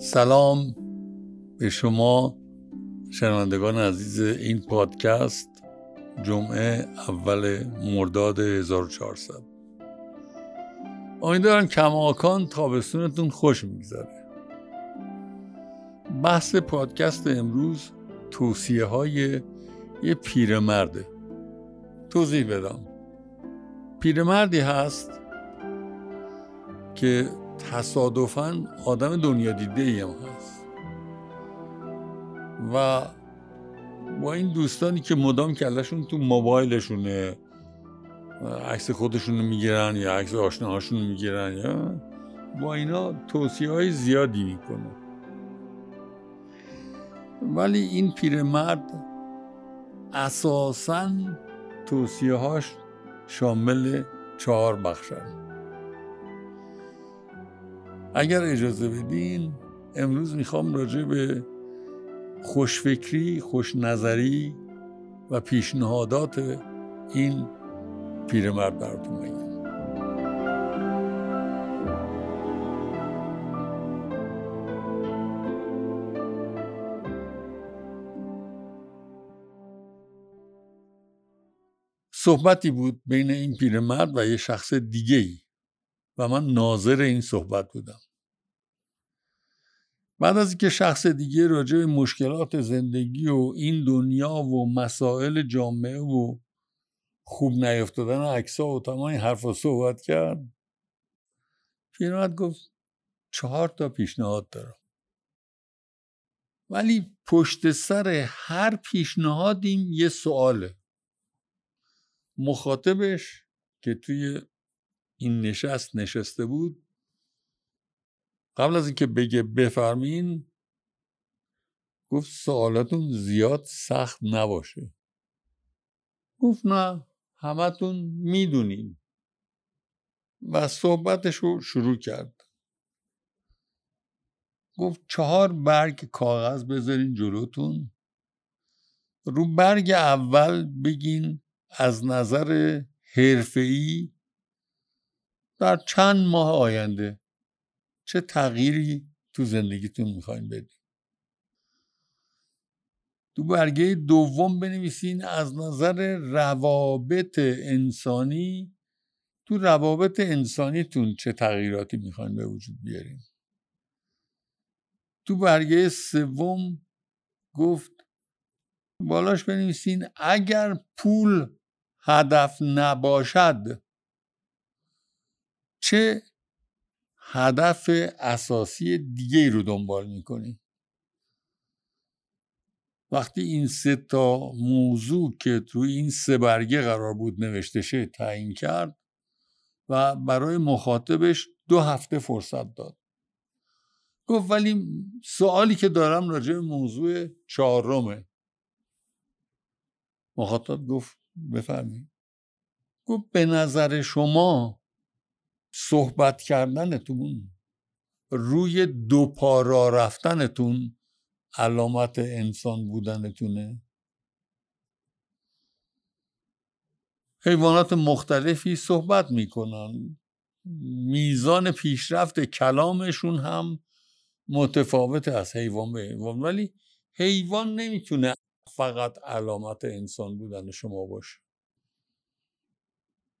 سلام به شما شنوندگان عزیز این پادکست جمعه اول مرداد 1400. امیدوارم کماکان تابستونتون خوش میگذره. بحث پادکست امروز توصیه‌های یه پیرمرده. توضیح بدم. پیرمردی هست که تصادفاً آدم دنیا دیده‌ای هم هست و با این دوستانی که مدام کلشون تو موبایلشونه، عکس خودشونو میگیرن یا عکس آشناهاشونو میگیرن، یا با اینا توصیه‌های زیادی میکنه. ولی این پیرمرد اساساً توصیه‌هاش شامل 4 بخشن. اگر اجازه بدین امروز میخوام راجع به خوشفکری، خوشنظری و پیشنهادات این پیرمرد براتون بگم. صحبتی بود بین این پیرمرد و یه شخص دیگه‌ای و من ناظر این صحبت بودم. بعد از اینکه شخص دیگه راجع به مشکلات زندگی و این دنیا و مسائل جامعه و خوب نیافتادن عکس‌ها و تمام این حرفا صحبت کرد، پیرمرد گفت 4 پیشنهاد دارم. ولی پشت سر هر پیشنهادیم یه سواله. مخاطبش که توی این نشست نشسته بود قبل از اینکه بگه بفرمین گفت سوالاتون زیاد سخت نباشه. گفت نه همتون میدونین و صحبتش رو شروع کرد. گفت 4 برگ کاغذ بذارین جلوتون، رو برگ اول بگین از نظر حرفه‌ای در چند ماه آینده چه تغییری تو زندگیتون میخواین بدین. تو برگه دوم بنویسین از نظر روابط انسانی، تو روابط انسانیتون چه تغییراتی میخواین به وجود بیارین. تو برگه سوم گفت بالاش بنویسین اگر پول هدف نباشد چه هدف اساسی دیگه رو دنبال میکنی. وقتی این 3 موضوع که توی این 3 برگه قرار بود نوشته شه تعیین کرد و برای مخاطبش 2 هفته فرصت داد. گفت ولی سوالی که دارم راجع به موضوع 4. مخاطب گفت بفرمایید. گفت به نظر شما صحبت کردنتون، روی 2 راه رفتنتون علامت انسان بودنتونه؟ حیوانات مختلفی صحبت میکنن، میزان پیشرفت کلامشون هم متفاوته از حیوان به حیوان، ولی حیوان نمیتونه فقط علامت انسان بودن شما باشه.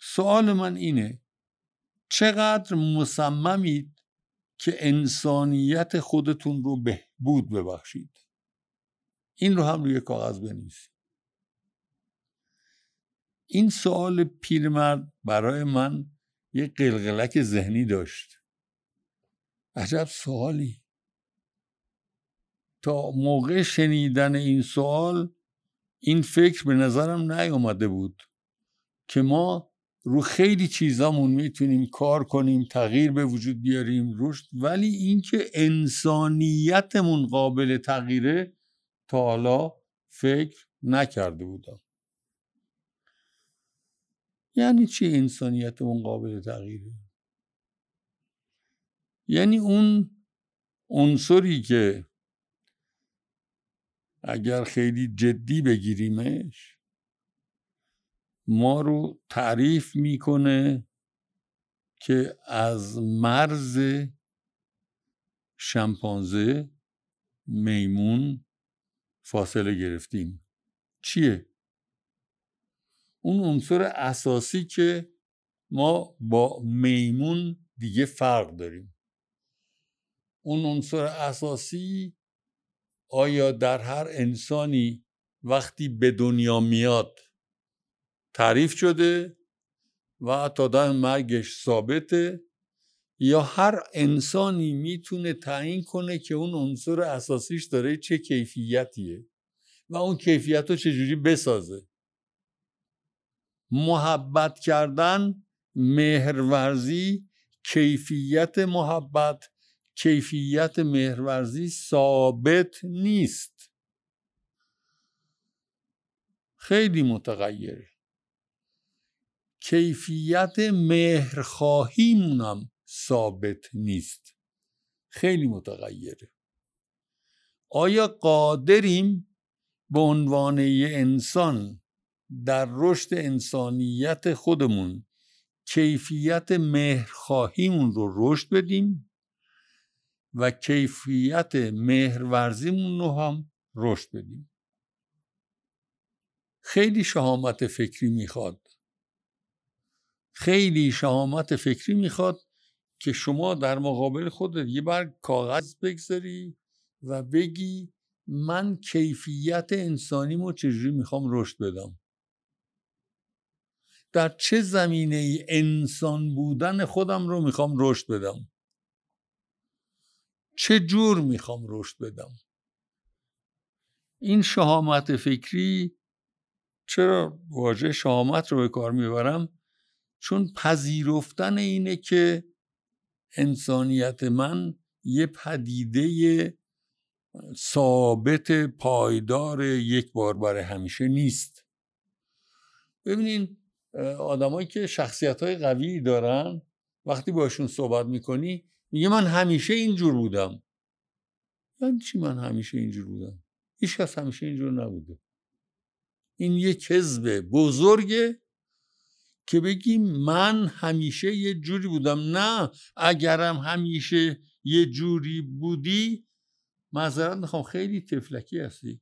سوال من اینه چقدر مصممید که انسانیت خودتون رو بهبود ببخشید؟ این رو هم روی کاغذ بنویسید. این سوال پیرمرد برای من یه قلقلک ذهنی داشت. عجب سوالی. تا موقع شنیدن این سوال این فکر به نظرم نیامده بود که ما رو خیلی چیزامون میتونیم کار کنیم، تغییر به وجود بیاریم، رشد، ولی اینکه انسانیتمون قابل تغییره تا حالا فکر نکرده بودم. یعنی چی انسانیتمون قابل تغییره؟ یعنی اون عنصری که اگر خیلی جدی بگیریمش ما رو تعریف میکنه که از مرز شامپانزه، میمون فاصله گرفتیم. چیه؟ اون عنصر اساسی که ما با میمون دیگه فرق داریم. اون عنصر اساسی آیا در هر انسانی وقتی به دنیا میاد تعریف شده و تا دم مرگش ثابته، یا هر انسانی میتونه تعیین کنه که اون عنصر اساسیش داره چه کیفیتیه و اون کیفیت رو چجوری بسازه؟ محبت کردن، مهرورزی، کیفیت محبت، کیفیت مهرورزی ثابت نیست. خیلی متغیره. کیفیت مهرخواهیمونم ثابت نیست. خیلی متغیره. آیا قادریم به عنوان یه انسان در رشد انسانیت خودمون کیفیت مهرخواهیمون رو رشد بدیم و کیفیت مهرورزیمون رو هم رشد بدیم؟ خیلی شهامت فکری میخواد. خیلی شهامت فکری میخواد که شما در مقابل خودت یه برگ کاغذ بگذاری و بگی من کیفیت انسانیمو چجوری میخوام رشد بدم، در چه زمینه‌ای انسان بودن خودم رو میخوام رشد بدم، چه جور میخوام رشد بدم. این شهامت فکری، چرا واژه شهامت رو به کار میبرم؟ چون پذیرفتن اینه که انسانیت من یه پدیده ثابت پایدار یک بار برای همیشه نیست. ببینین آدمایی که شخصیت‌های قوی دارن وقتی باشون صحبت میکنی میگه من همیشه اینجور بودم. یعنی چی من همیشه اینجور بودم؟ هیچ کس همیشه اینجور نبوده. این یه کذب بزرگه که بگیم من همیشه یه جوری بودم. نه، اگرم همیشه یه جوری بودی، معذرت میخوام، خیلی تفلکی هستی.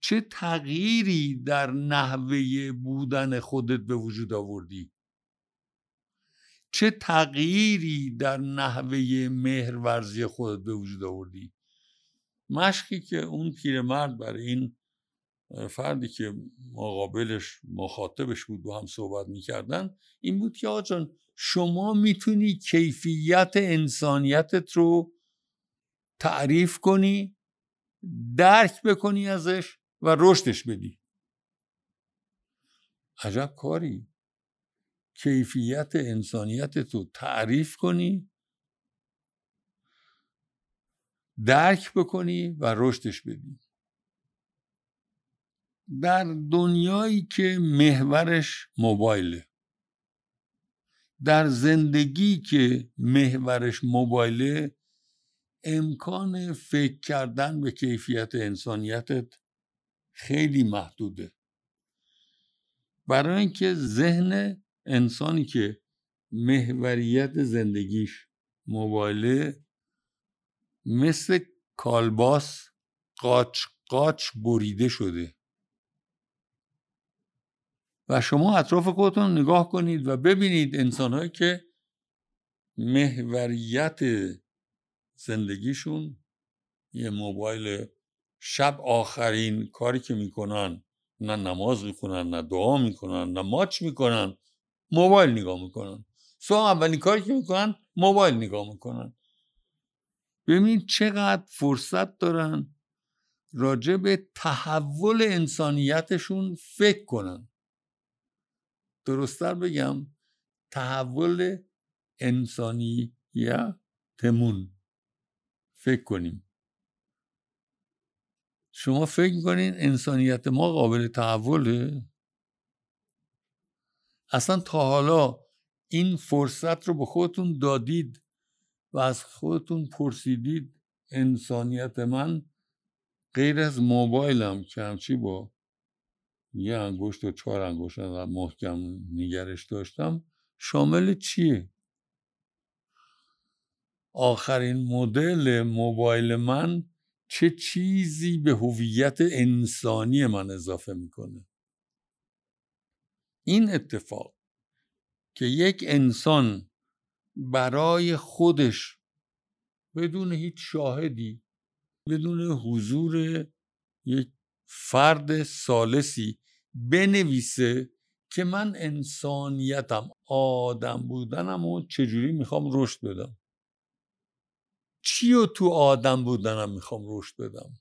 چه تغییری در نحوه بودن خودت به وجود آوردی؟ چه تغییری در نحوه مهرورزی خودت به وجود آوردی؟ مشقی که اون پیرمرد برای این فردی که مقابلش مخاطبش بود با هم صحبت میکردن این بود که آقا جان شما میتونی کیفیت انسانیتت رو تعریف کنی، درک بکنی ازش و رشدش بدی. عجب کاری، کیفیت انسانیتت رو تعریف کنی، درک بکنی و رشدش بدی. در دنیایی که محورش موبایله، در زندگی که محورش موبایله، امکان فکر کردن به کیفیت انسانیتت خیلی محدوده. برای اینکه ذهن انسانی که محوریت زندگیش موبایله مثل کالباس قاچ قاچ بریده شده. و شما اطراف خودتون نگاه کنید و ببینید انسان‌هایی که محوریت زندگیشون یه موبایل، شب آخرین کاری که میکنن، نه نماز میکنن، نه دعا میکنن، نه ماچ میکنن، موبایل نگاه میکنن. صبح اولین کاری که میکنن موبایل نگاه میکنن. ببینید چقدر فرصت دارن راجع به تحول انسانیتشون فکر کنن. درست‌تر بگم تحول انسانیتمون فکر کنیم. شما فکر می‌کنین انسانیت ما قابل تحوله؟ اصلا تا حالا این فرصت رو به خودتون دادید و از خودتون پرسیدید انسانیت من غیر از موبایلم که همچی با یه انگشت و 4 انگشت و محکم نگرش داشتم شامل چیه؟ آخرین مدل موبایل من چه چیزی به هویت انسانی من اضافه میکنه. این اتفاق که یک انسان برای خودش بدون هیچ شاهدی، بدون حضور یک فرد ثالثی بنویسه که من انسانیتم، آدم بودنم و چجوری میخوام رشد بدم، چیو تو آدم بودنم میخوام رشد بدم،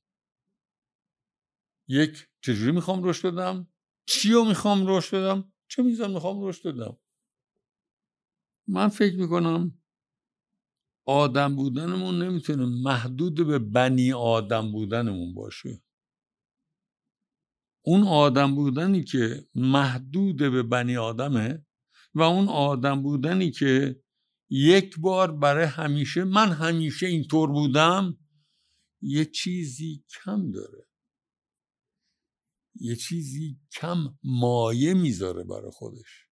یک چجوری میخوام رشد بدم، چیو میخوام رشد بدم، چه میزان میخوام رشد بدم. من فکر میکنم آدم بودنمون نمیتونه محدود به بنی آدم بودنمون باشه. اون آدم بودنی که محدود به بنی آدمه و اون آدم بودنی که یک بار برای همیشه من همیشه اینطور بودم، یه چیزی کم داره، یه چیزی کم مایه میذاره برای خودش،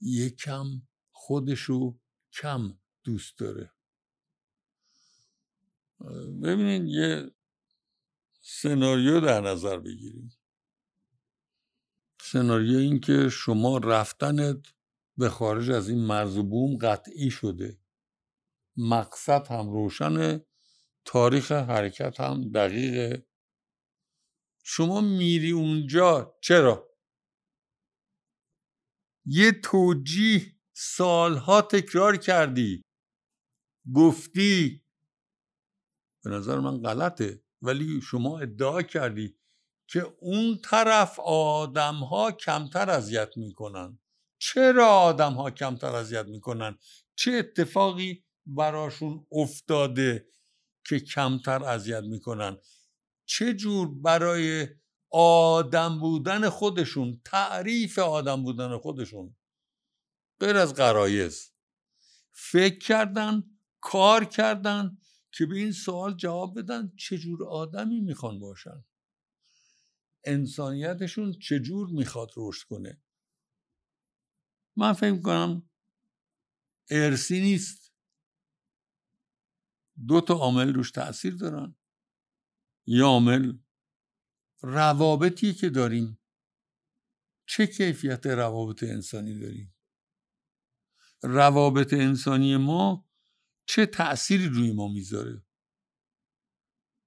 یه کم خودشو کم دوست داره. ببینید یه سناریو در نظر بگیریم، سناریو این که شما رفتنت به خارج از این مرز و بوم قطعی شده، مقصد هم روشنه، تاریخ حرکت هم دقیقه، شما میری اونجا چرا؟ یه توجیه سالها تکرار کردی، گفتی به نظر من غلطه، ولی شما ادعا کردی که اون طرف آدم‌ها کمتر اذیت میکنن. چرا آدم‌ها کمتر اذیت میکنن؟ چه اتفاقی براشون افتاده که کمتر اذیت میکنن؟ چه جور برای آدم بودن خودشون، تعریف آدم بودن خودشون غیر از غرایز فکر کردن، کار کردن که به این سوال جواب بدن چجور آدمی میخوان باشن، انسانیتشون چجور میخواد رشد کنه. من فهم کنم ارثی نیست، دو تا عامل روش تأثیر دارن. یه عامل روابطی که داریم، چه کیفیت روابط انسانی داریم، روابط انسانی ما چه تأثیری روی ما میذاره.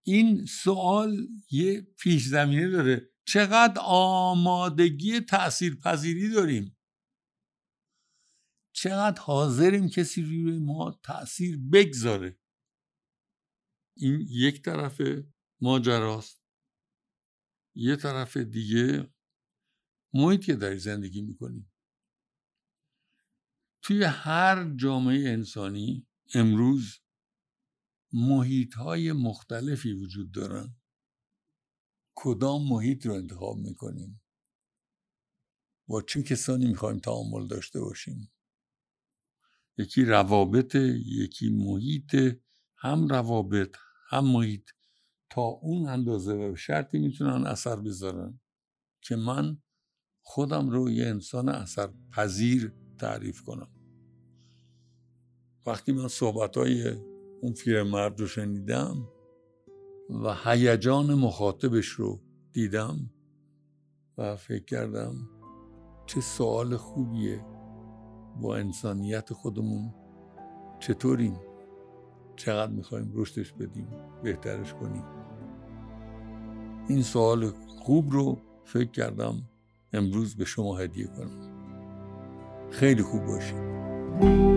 این سوال یه پیش زمینه داره، چقدر آمادگی تأثیرپذیری داریم، چقدر حاضریم کسی روی ما تأثیر بگذاره. این یک طرف ماجراست. یه طرف دیگه محیطی که در زندگی میکنیم. توی هر جامعه انسانی امروز محیط‌های مختلفی وجود دارن، کدام محیط رو انتخاب میکنیم؟ با چه کسانی میخوایم تعامل داشته باشیم؟ یکی روابط، یکی محیط، هم روابط هم محیط تا اون اندازه و شرطی میتونن اثر بذارن که من خودم رو یه انسان اثرپذیر تعریف کنم. وقتی من صحبت‌های اون پیرمرد رو شنیدم و هیجان مخاطبش رو دیدم و فکر کردم چه سوال خوبیه، با انسانیت خودمون چطوریم، چقدر می‌خوایم رشدش بدیم، بهترش کنیم. این سوال خوب رو فکر کردم امروز به شما هدیه کنم. خیلی خوب باشید.